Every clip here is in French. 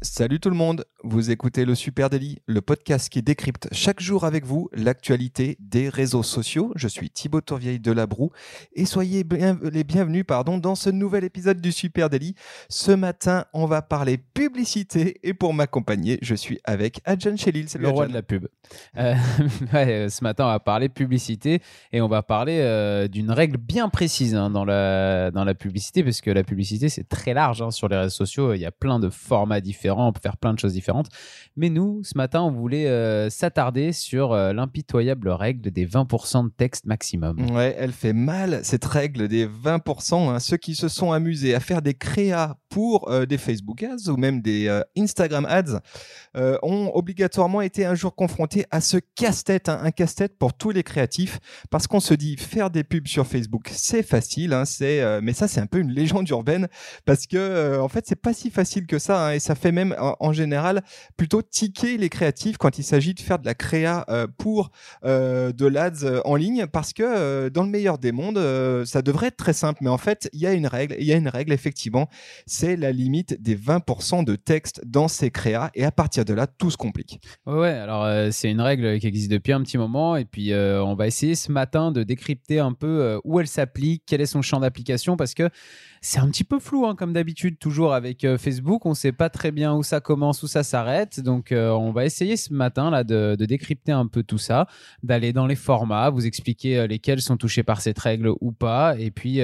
Salut tout le monde, vous écoutez le Super Daily, le podcast qui décrypte chaque jour avec vous l'actualité des réseaux sociaux. Je suis Thibaut Tourvieille de Labroux et soyez les bienvenus dans ce nouvel épisode du Super Daily. Ce matin, on va parler publicité et pour m'accompagner, je suis avec Adjan Chélil. Salut, le roi Adjan. De la pub. Ce matin, on va parler publicité et on va parler d'une règle bien précise dans la publicité, parce que la publicité, c'est très large sur les réseaux sociaux. Il y a plein de formats différents. On peut faire plein de choses différentes. Mais nous, ce matin, on voulait s'attarder sur l'impitoyable règle des 20% de texte maximum. Ouais, elle fait mal, cette règle des 20%. Ceux qui se sont amusés à faire des créas pour des Facebook Ads ou même des Instagram Ads ont obligatoirement été un jour confrontés à ce casse-tête. Un casse-tête pour tous les créatifs, parce qu'on se dit faire des pubs sur Facebook, c'est facile. Mais ça, c'est un peu une légende urbaine, parce que en fait, c'est pas si facile que ça. Et ça fait même en général plutôt tiquer les créatifs quand il s'agit de faire de la créa pour de l'ADS en ligne, parce que dans le meilleur des mondes, ça devrait être très simple, mais en fait il y a une règle effectivement, c'est la limite des 20% de texte dans ces créas, et à partir de là tout se complique. Ouais, alors c'est une règle qui existe depuis un petit moment, et puis on va essayer ce matin de décrypter un peu où elle s'applique, quel est son champ d'application, parce que c'est un petit peu flou comme d'habitude, toujours avec Facebook, on ne sait pas très bien où ça commence, où ça s'arrête. Donc on va essayer ce matin là de décrypter un peu tout ça, d'aller dans les formats, vous expliquer lesquels sont touchés par cette règle ou pas, et puis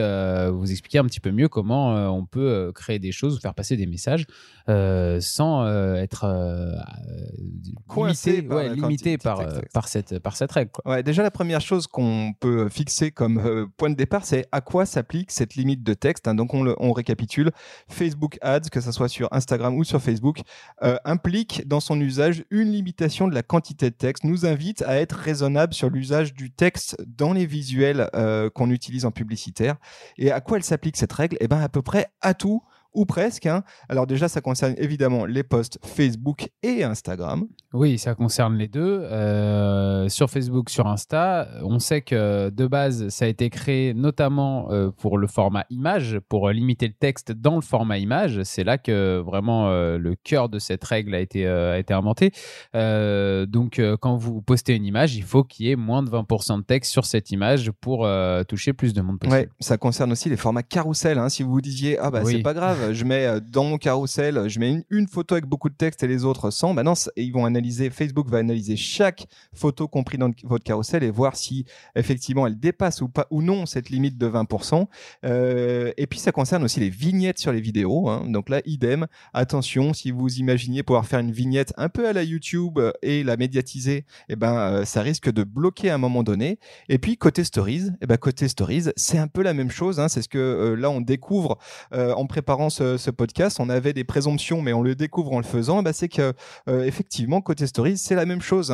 vous expliquer un petit peu mieux comment on peut créer des choses ou faire passer des messages sans être coincé, limité par cette règle. Ouais, déjà la première chose qu'on peut fixer comme point de départ, c'est à quoi s'applique cette limite de texte. Donc on récapitule, Facebook Ads, que ça soit sur Instagram ou sur Facebook, implique dans son usage une limitation de la quantité de texte, nous invite à être raisonnable sur l'usage du texte dans les visuels qu'on utilise en publicitaire. Et à quoi elle s'applique cette règle ? Eh ben, à peu près à tout, ou presque. Alors déjà, ça concerne évidemment les posts Facebook et Instagram. Oui, ça concerne les deux. Sur Facebook, sur Insta, on sait que de base, ça a été créé notamment pour le format image, pour limiter le texte dans le format image. C'est là que vraiment le cœur de cette règle a été inventé. Donc, quand vous postez une image, il faut qu'il y ait moins de 20% de texte sur cette image pour toucher plus de monde possible. Ouais, ça concerne aussi les formats carrousel. Si vous vous disiez « Ah bah oui, c'est pas grave, je mets dans mon carrousel, je mets une photo avec beaucoup de texte et les autres sans », non, ils vont analyser, Facebook va analyser chaque photo comprise dans votre carrousel et voir si effectivement elle dépasse ou pas, ou non, cette limite de 20%. Et puis ça concerne aussi les vignettes sur les vidéos. Donc là, idem, attention, si vous imaginiez pouvoir faire une vignette un peu à la YouTube et la médiatiser, ça risque de bloquer à un moment donné. Et puis côté stories, c'est un peu la même chose. C'est ce que là on découvre en préparant ce podcast. On avait des présomptions, mais on le découvre en le faisant. C'est que effectivement, côté stories, c'est la même chose.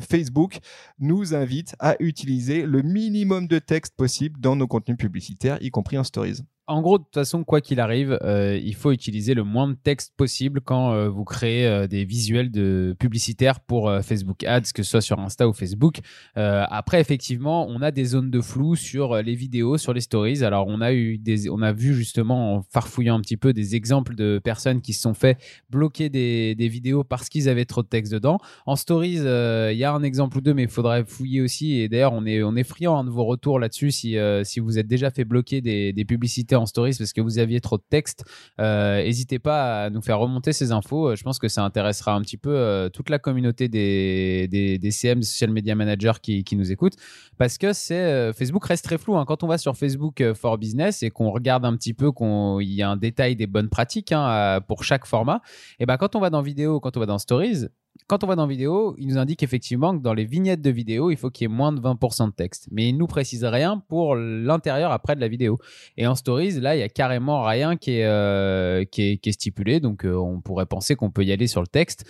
Facebook nous invite à utiliser le minimum de texte possible dans nos contenus publicitaires, y compris en stories. En gros, de toute façon, quoi qu'il arrive, il faut utiliser le moins de texte possible quand vous créez des visuels publicitaires pour Facebook Ads, que ce soit sur Insta ou Facebook. Après, effectivement, on a des zones de flou sur les vidéos, sur les stories. Alors, on a vu justement, en farfouillant un petit peu, des exemples de personnes qui se sont fait bloquer des vidéos parce qu'ils avaient trop de texte dedans. En stories, il y a un exemple ou deux, mais il faudrait fouiller aussi. Et d'ailleurs, on est friand de vos retours là-dessus si vous êtes déjà fait bloquer des publicités en stories parce que vous aviez trop de texte. N'hésitez pas à nous faire remonter ces infos. Je pense que ça intéressera un petit peu toute la communauté des CM, des social media managers qui nous écoutent, parce que Facebook reste très flou. Quand on va sur Facebook for Business et qu'on regarde un petit peu, il y a un détail des bonnes pratiques pour chaque format. Et quand on va dans vidéo, quand on va dans stories, quand on va dans vidéo, il nous indique effectivement que dans les vignettes de vidéo, il faut qu'il y ait moins de 20% de texte. Mais il ne nous précise rien pour l'intérieur après de la vidéo. Et en stories, là, il n'y a carrément rien qui est stipulé. Donc, on pourrait penser qu'on peut y aller sur le texte.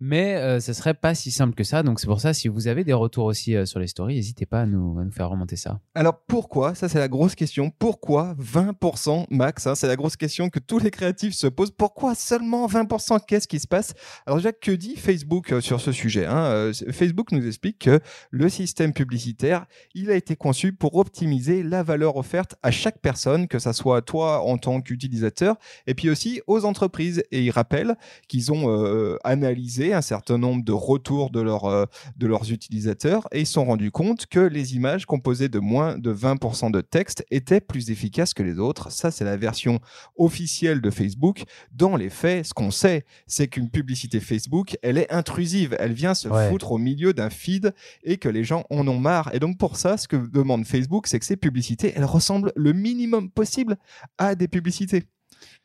mais ce serait pas si simple que ça. Donc c'est pour ça, si vous avez des retours aussi sur les stories, n'hésitez pas à nous faire remonter ça. Alors pourquoi, ça c'est la grosse question, pourquoi 20% max, hein, c'est la grosse question que tous les créatifs se posent. Pourquoi seulement 20%? Qu'est-ce qui se passe? Alors déjà, que dit Facebook sur ce sujet, hein? Facebook nous explique que le système publicitaire, il a été conçu pour optimiser la valeur offerte à chaque personne, que ça soit à toi en tant qu'utilisateur, et puis aussi aux entreprises. Et ils rappellent qu'ils ont analysé un certain nombre de retours de leurs utilisateurs, et ils se sont rendus compte que les images composées de moins de 20% de texte étaient plus efficaces que les autres. Ça, c'est la version officielle de Facebook. Dans les faits, ce qu'on sait, c'est qu'une publicité Facebook, elle est intrusive. Elle vient se foutre au milieu d'un feed, et que les gens en ont marre. Et donc pour ça, ce que demande Facebook, c'est que ces publicités, elles ressemblent le minimum possible à des publicités.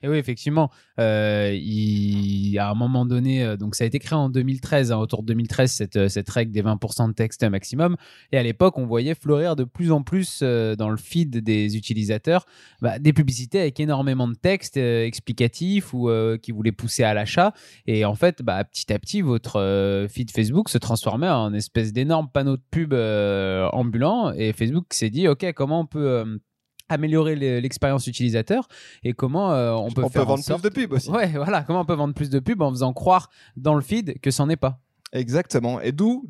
Et oui, effectivement, à un moment donné, donc ça a été créé en 2013, hein, autour de 2013, cette règle des 20% de texte maximum. Et à l'époque, on voyait fleurir de plus en plus dans le feed des utilisateurs des publicités avec énormément de textes explicatifs ou qui voulaient pousser à l'achat. Et en fait, petit à petit, votre feed Facebook se transformait en espèce d'énorme panneau de pub ambulant. Et Facebook s'est dit, OK, comment on peut... améliorer l'expérience utilisateur, et comment on peut faire vendre en sorte... plus de pubs aussi. Ouais, voilà, comment on peut vendre plus de pubs en faisant croire dans le feed que c'en est pas. Exactement. Et d'où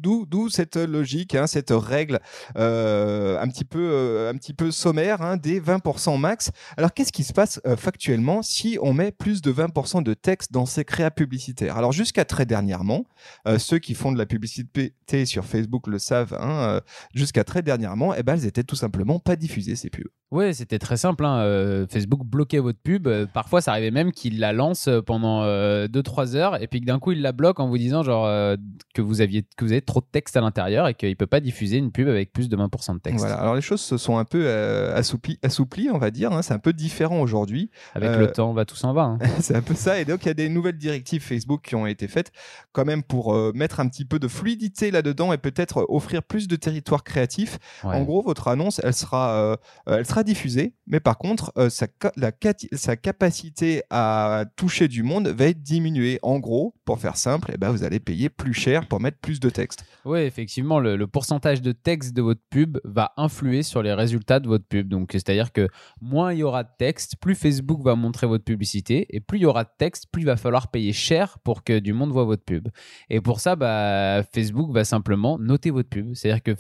cette logique, hein, cette règle un petit peu sommaire, hein, des 20% max. Alors, qu'est-ce qui se passe factuellement si on met plus de 20% de texte dans ces créas publicitaires? Alors, jusqu'à très dernièrement, ceux qui font de la publicité sur Facebook le savent, hein, jusqu'à très dernièrement, elles n'étaient tout simplement pas diffusées, ces pubs. Oui, c'était très simple. Hein. Facebook bloquait votre pub. Parfois, ça arrivait même qu'il la lance pendant 2-3 heures, et puis que d'un coup, il la bloque en vous disant genre... Que vous avez trop de texte à l'intérieur et qu'il ne peut pas diffuser une pub avec plus de 20% de texte. Voilà, alors les choses se sont un peu assouplies, on va dire, hein. C'est un peu différent aujourd'hui. Avec le temps, tout s'en va. Hein. C'est un peu ça. Et donc, il y a des nouvelles directives Facebook qui ont été faites quand même pour mettre un petit peu de fluidité là-dedans et peut-être offrir plus de territoire créatif. Ouais. En gros, votre annonce, elle sera diffusée, mais par contre, sa capacité à toucher du monde va être diminuée. En gros, pour faire simple, vous allez payer plus cher pour mettre plus de texte. Oui, effectivement, le pourcentage de texte de votre pub va influer sur les résultats de votre pub. Donc, c'est-à-dire que moins il y aura de texte, plus Facebook va montrer votre publicité, et plus il y aura de texte, plus il va falloir payer cher pour que du monde voit votre pub. Et pour ça, Facebook va simplement noter votre pub. C'est-à-dire que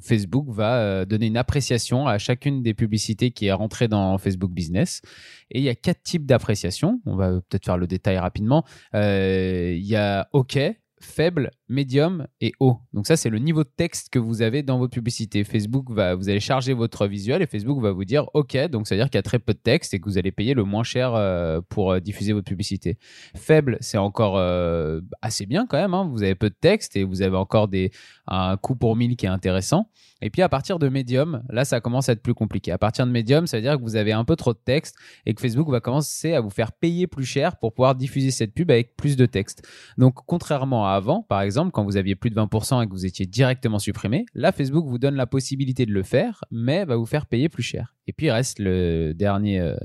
Facebook va donner une appréciation à chacune des publicités qui est rentrée dans Facebook Business. Et il y a 4 types d'appréciations. On va peut-être faire le détail rapidement. Il y a OK, faible, médium et haut. Donc ça, c'est le niveau de texte que vous avez dans votre publicité. Vous allez charger votre visuel et Facebook va vous dire OK, donc ça veut dire qu'il y a très peu de texte et que vous allez payer le moins cher pour diffuser votre publicité. Faible, c'est encore assez bien quand même, hein. Vous avez peu de texte et vous avez encore un coût pour 1000 qui est intéressant. Et puis à partir de médium, là ça commence à être plus compliqué. À partir de médium, ça veut dire que vous avez un peu trop de texte et que Facebook va commencer à vous faire payer plus cher pour pouvoir diffuser cette pub avec plus de texte. Donc contrairement à avant, par exemple, quand vous aviez plus de 20% et que vous étiez directement supprimé, là Facebook vous donne la possibilité de le faire, mais va vous faire payer plus cher. Et puis il reste le dernière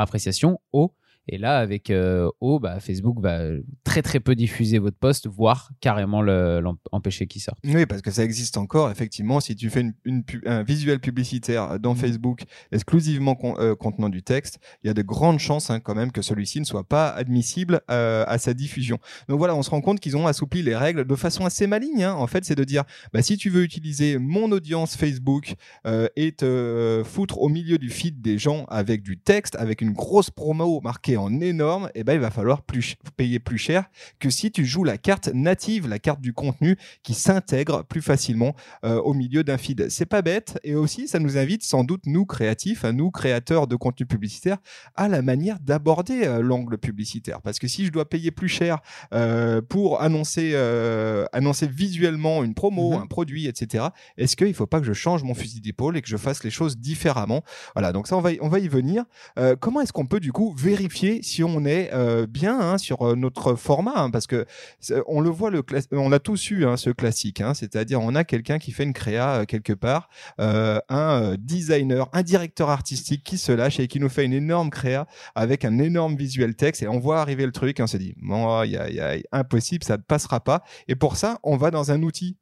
appréciation, haut. Et là, avec haut, Facebook va très très peu diffuser votre post, voire carrément l'empêcher qu'il sorte. Oui, parce que ça existe encore. Effectivement, si tu fais un visuel publicitaire dans Facebook exclusivement contenant du texte, il y a de grandes chances, hein, quand même, que celui-ci ne soit pas admissible à sa diffusion. Donc voilà, on se rend compte qu'ils ont assoupli les règles de façon assez maligne, hein. En fait, c'est de dire, si tu veux utiliser mon audience Facebook et te foutre au milieu du feed des gens avec du texte, avec une grosse promo marquée en énorme, il va falloir payer plus cher que si tu joues la carte native, la carte du contenu qui s'intègre plus facilement au milieu d'un feed. C'est pas bête, et aussi ça nous invite sans doute, nous créatifs, nous créateurs de contenu publicitaire, à la manière d'aborder l'angle publicitaire, parce que si je dois payer plus cher pour annoncer visuellement une promo, un produit, etc., est-ce qu'il faut pas que je change mon fusil d'épaule et que je fasse les choses différemment? Voilà, donc ça on va y venir. Comment est-ce qu'on peut du coup vérifier vérifier si on est bien sur notre format, parce que on le voit, on l'a tous eu ce classique, c'est-à-dire on a quelqu'un qui fait une créa quelque part, un designer, un directeur artistique qui se lâche et qui nous fait une énorme créa avec un énorme visuel texte, et on voit arriver le truc et on se dit bon, impossible, ça ne passera pas. Et pour ça, on va dans un outil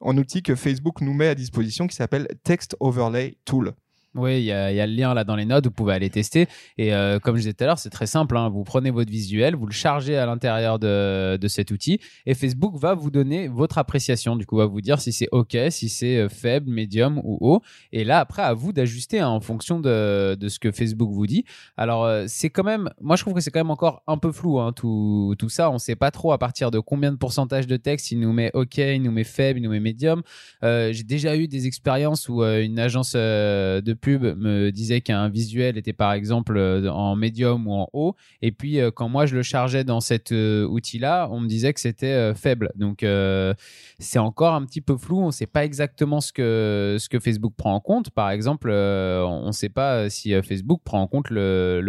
que Facebook nous met à disposition qui s'appelle Text Overlay Tool. Oui, il y a le lien là dans les notes, vous pouvez aller tester. Et comme je disais tout à l'heure, c'est très simple, vous prenez votre visuel, vous le chargez à l'intérieur de cet outil et Facebook va vous donner votre appréciation. Du coup, va vous dire si c'est OK, si c'est faible, médium ou haut. Et là, après, à vous d'ajuster en fonction de ce que Facebook vous dit. Alors, c'est quand même, moi je trouve que c'est quand même encore un peu flou, tout ça. On ne sait pas trop à partir de combien de pourcentage de texte il nous met OK, il nous met faible, il nous met médium. J'ai déjà eu des expériences où une agence de pub me disait qu'un visuel était par exemple en médium ou en haut, et puis quand moi je le chargeais dans cet outil là, on me disait que c'était faible. Donc c'est encore un petit peu flou, on ne sait pas exactement ce que Facebook prend en compte. Par exemple, on ne sait pas si Facebook prend en compte les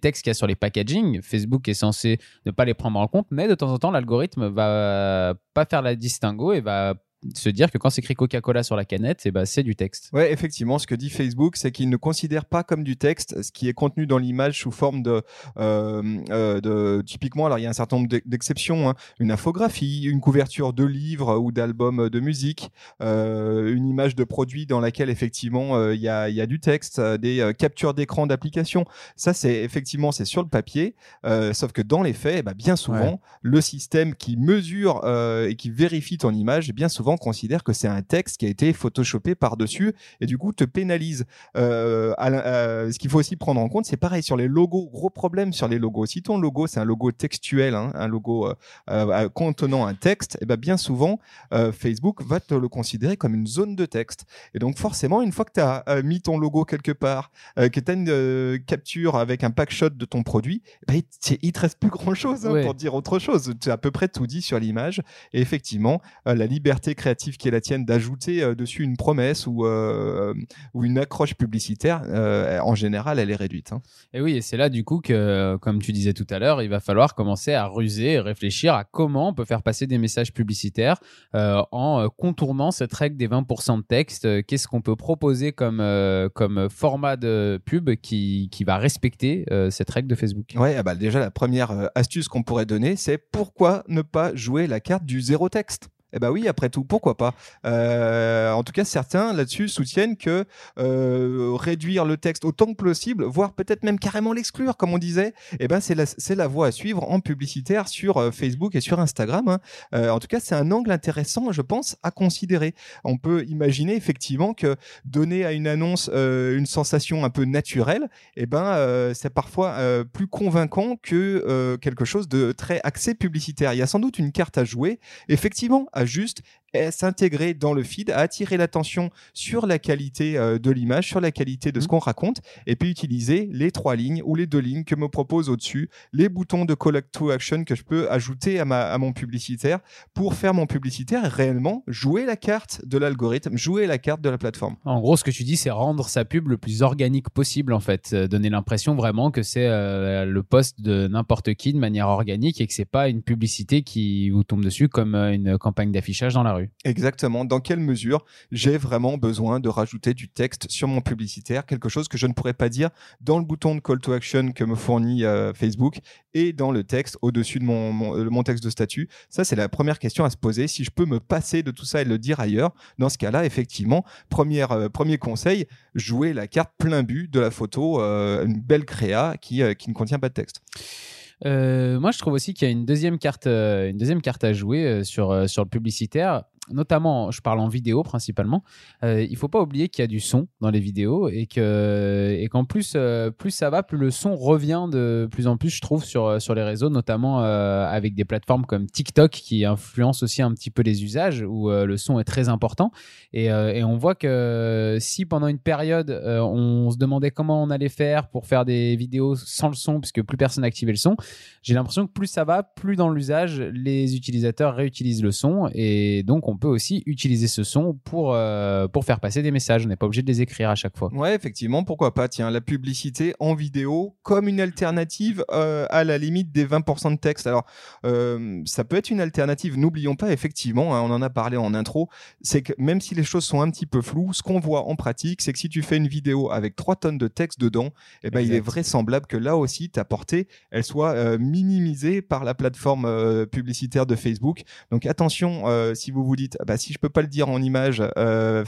textes qu'il y a sur les packaging. Facebook est censé ne pas les prendre en compte, mais de temps en temps l'algorithme va pas faire la distinguo et va se dire que quand c'est écrit Coca-Cola sur la canette, c'est du texte. Oui, effectivement, ce que dit Facebook, c'est qu'il ne considère pas comme du texte ce qui est contenu dans l'image sous forme de typiquement, alors il y a un certain nombre d'exceptions, une infographie, une couverture de livres ou d'albums de musique, une image de produit dans laquelle effectivement il y a du texte, des captures d'écran d'applications. Ça, c'est sur le papier, sauf que dans les faits, bien souvent, le système qui mesure et qui vérifie ton image, bien souvent, considère que c'est un texte qui a été photoshopé par-dessus et du coup te pénalise. Ce qu'il faut aussi prendre en compte, c'est pareil sur les logos, gros problème sur les logos. Si ton logo, c'est un logo textuel, un logo contenant un texte, bien souvent, Facebook va te le considérer comme une zone de texte. Et donc forcément, une fois que tu as mis ton logo quelque part, que tu as une capture avec un packshot de ton produit, il te reste plus grand-chose pour dire autre chose. Tu as à peu près tout dit sur l'image et effectivement, la liberté créative qui est la tienne d'ajouter dessus une promesse ou une accroche publicitaire, en général, elle est réduite. Et oui, et c'est là du coup que, comme tu disais tout à l'heure, il va falloir commencer à ruser et réfléchir à comment on peut faire passer des messages publicitaires en contournant cette règle des 20% de texte. Qu'est-ce qu'on peut proposer comme format de pub qui va respecter cette règle de Facebook ? Oui, déjà, la première astuce qu'on pourrait donner, c'est pourquoi ne pas jouer la carte du zéro texte ? Oui, après tout, pourquoi pas. En tout cas, certains là-dessus soutiennent que réduire le texte autant que possible, voire peut-être même carrément l'exclure, comme on disait, c'est la voie à suivre en publicitaire sur Facebook et sur Instagram. En tout cas, c'est un angle intéressant, je pense, à considérer. On peut imaginer effectivement que donner à une annonce une sensation un peu naturelle, c'est parfois plus convaincant que quelque chose de très axé publicitaire. Il y a sans doute une carte à jouer, effectivement, à juste s'intégrer dans le feed, à attirer l'attention sur la qualité de l'image, sur la qualité de ce qu'on raconte, et puis utiliser les 3 lignes ou les 2 lignes que me propose au-dessus, les boutons de call to action que je peux ajouter à mon publicitaire pour faire mon publicitaire et réellement jouer la carte de l'algorithme, jouer la carte de la plateforme. En gros, ce que tu dis, c'est rendre sa pub le plus organique possible, en fait. Donner l'impression vraiment que c'est le post de n'importe qui de manière organique et que c'est pas une publicité qui vous tombe dessus comme une campagne d'affichage dans la rue. Exactement. Dans quelle mesure j'ai vraiment besoin de rajouter du texte sur mon publicitaire, quelque chose que je ne pourrais pas dire dans le bouton de call to action que me fournit Facebook et dans le texte au-dessus de mon texte de statut. Ça, c'est la première question à se poser. Si je peux me passer de tout ça et le dire ailleurs, dans ce cas-là, effectivement, premier conseil, jouer la carte plein but de la photo, une belle créa qui ne contient pas de texte. Moi, je trouve aussi qu'il y a une deuxième carte à jouer sur le publicitaire. Notamment, je parle en vidéo principalement. Il ne faut pas oublier qu'il y a du son dans les vidéos et qu'en plus, plus ça va, plus le son revient de plus en plus, je trouve, sur les réseaux, notamment avec des plateformes comme TikTok qui influencent aussi un petit peu les usages où le son est très important. Et on voit que si pendant une période, on se demandait comment on allait faire pour faire des vidéos sans le son puisque plus personne n'activait le son, j'ai l'impression que plus ça va, plus dans l'usage, les utilisateurs réutilisent le son et donc on peut aussi utiliser ce son pour faire passer des messages. On n'est pas obligé de les écrire à chaque fois. Ouais, effectivement, pourquoi pas. Tiens, la publicité en vidéo comme une alternative à la limite des 20% de texte. Alors, ça peut être une alternative. N'oublions pas, effectivement, hein, on en a parlé en intro, c'est que même si les choses sont un petit peu floues, ce qu'on voit en pratique, c'est que si tu fais une vidéo avec 3 tonnes de texte dedans, eh ben, il est vraisemblable que là aussi, ta portée, elle soit minimisée par la plateforme publicitaire de Facebook. Donc attention, si vous vous dites, bah, si je peux pas le dire en image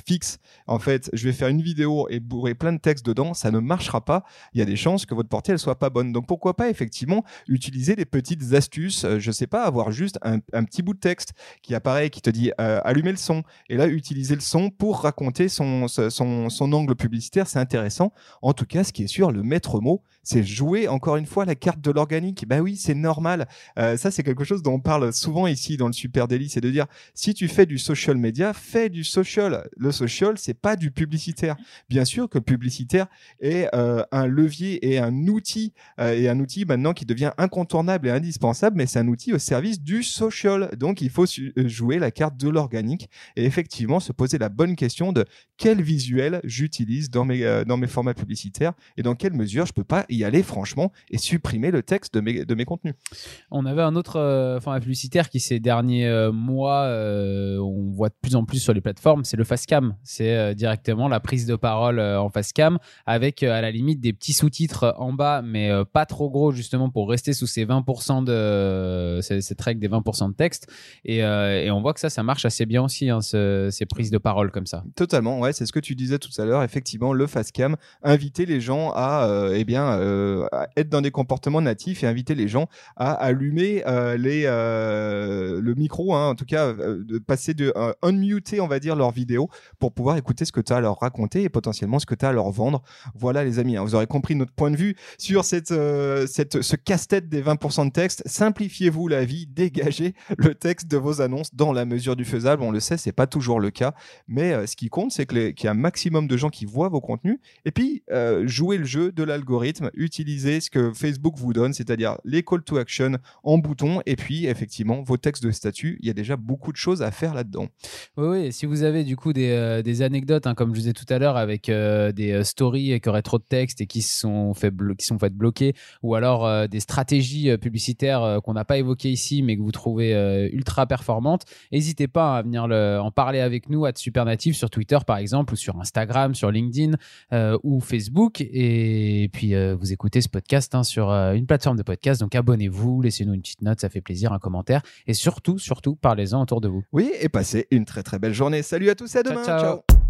fixe, en fait, je vais faire une vidéo et bourrer plein de texte dedans, ça ne marchera pas. Il y a des chances que votre portée, elle soit pas bonne. Donc pourquoi pas, effectivement, utiliser des petites astuces, je sais pas, avoir juste un petit bout de texte qui apparaît, qui te dit allumer le son. Et là, utiliser le son pour raconter son angle publicitaire, c'est intéressant. En tout cas, ce qui est sûr, le maître mot, c'est jouer encore une fois la carte de l'organique. Ben oui, c'est normal. Ça, c'est quelque chose dont on parle souvent ici dans le Super Daily, c'est de dire, si tu fais du social media, fais du social. Le social, c'est pas du publicitaire. Bien sûr que le publicitaire est un levier et un outil maintenant qui devient incontournable et indispensable, mais c'est un outil au service du social. Donc, il faut jouer la carte de l'organique et effectivement se poser la bonne question de quel visuel j'utilise dans mes formats publicitaires et dans quelle mesure je peux pas y aller franchement et supprimer le texte de mes contenus. On avait un autre format publicitaire qui ces derniers mois on voit de plus en plus sur les plateformes, c'est le face cam. C'est directement la prise de parole en face cam avec à la limite des petits sous-titres en bas mais pas trop gros justement pour rester sous ces 20% cette règle des 20% de texte et on voit que ça marche assez bien aussi hein, ces prises de parole comme ça. Totalement, ouais, c'est ce que tu disais tout à l'heure, effectivement le face cam, inviter les gens à être dans des comportements natifs et inviter les gens à allumer le micro, hein, en tout cas de passer de unmuter on va dire leur vidéo pour pouvoir écouter ce que tu as à leur raconter et potentiellement ce que tu as à leur vendre. Voilà les amis, hein, vous aurez compris notre point de vue sur ce casse-tête des 20% de texte. Simplifiez-vous la vie, dégagez le texte de vos annonces dans la mesure du faisable. On le sait, c'est pas toujours le cas, mais ce qui compte c'est qu'il y a un maximum de gens qui voient vos contenus et puis jouez le jeu de l'algorithme, utilisez ce que Facebook vous donne, c'est-à-dire les call to action en bouton et puis effectivement vos textes de statut, il y a déjà beaucoup de choses à faire là-dedans. Oui, et si vous avez du coup des anecdotes, hein, comme je disais tout à l'heure, avec des stories qui auraient trop de texte et qui sont faites bloquer, ou alors des stratégies publicitaires qu'on n'a pas évoquées ici mais que vous trouvez ultra performantes, n'hésitez pas à venir en parler avec nous à Supernatif sur Twitter par exemple, ou sur Instagram, sur LinkedIn ou Facebook. Et puis vous écoutez ce podcast hein, sur une plateforme de podcast, donc abonnez-vous, laissez-nous une petite note, ça fait plaisir, un commentaire et surtout, surtout, parlez-en autour de vous. Oui, et passez une très très belle journée. Salut à tous et à demain. Ciao, ciao. Ciao.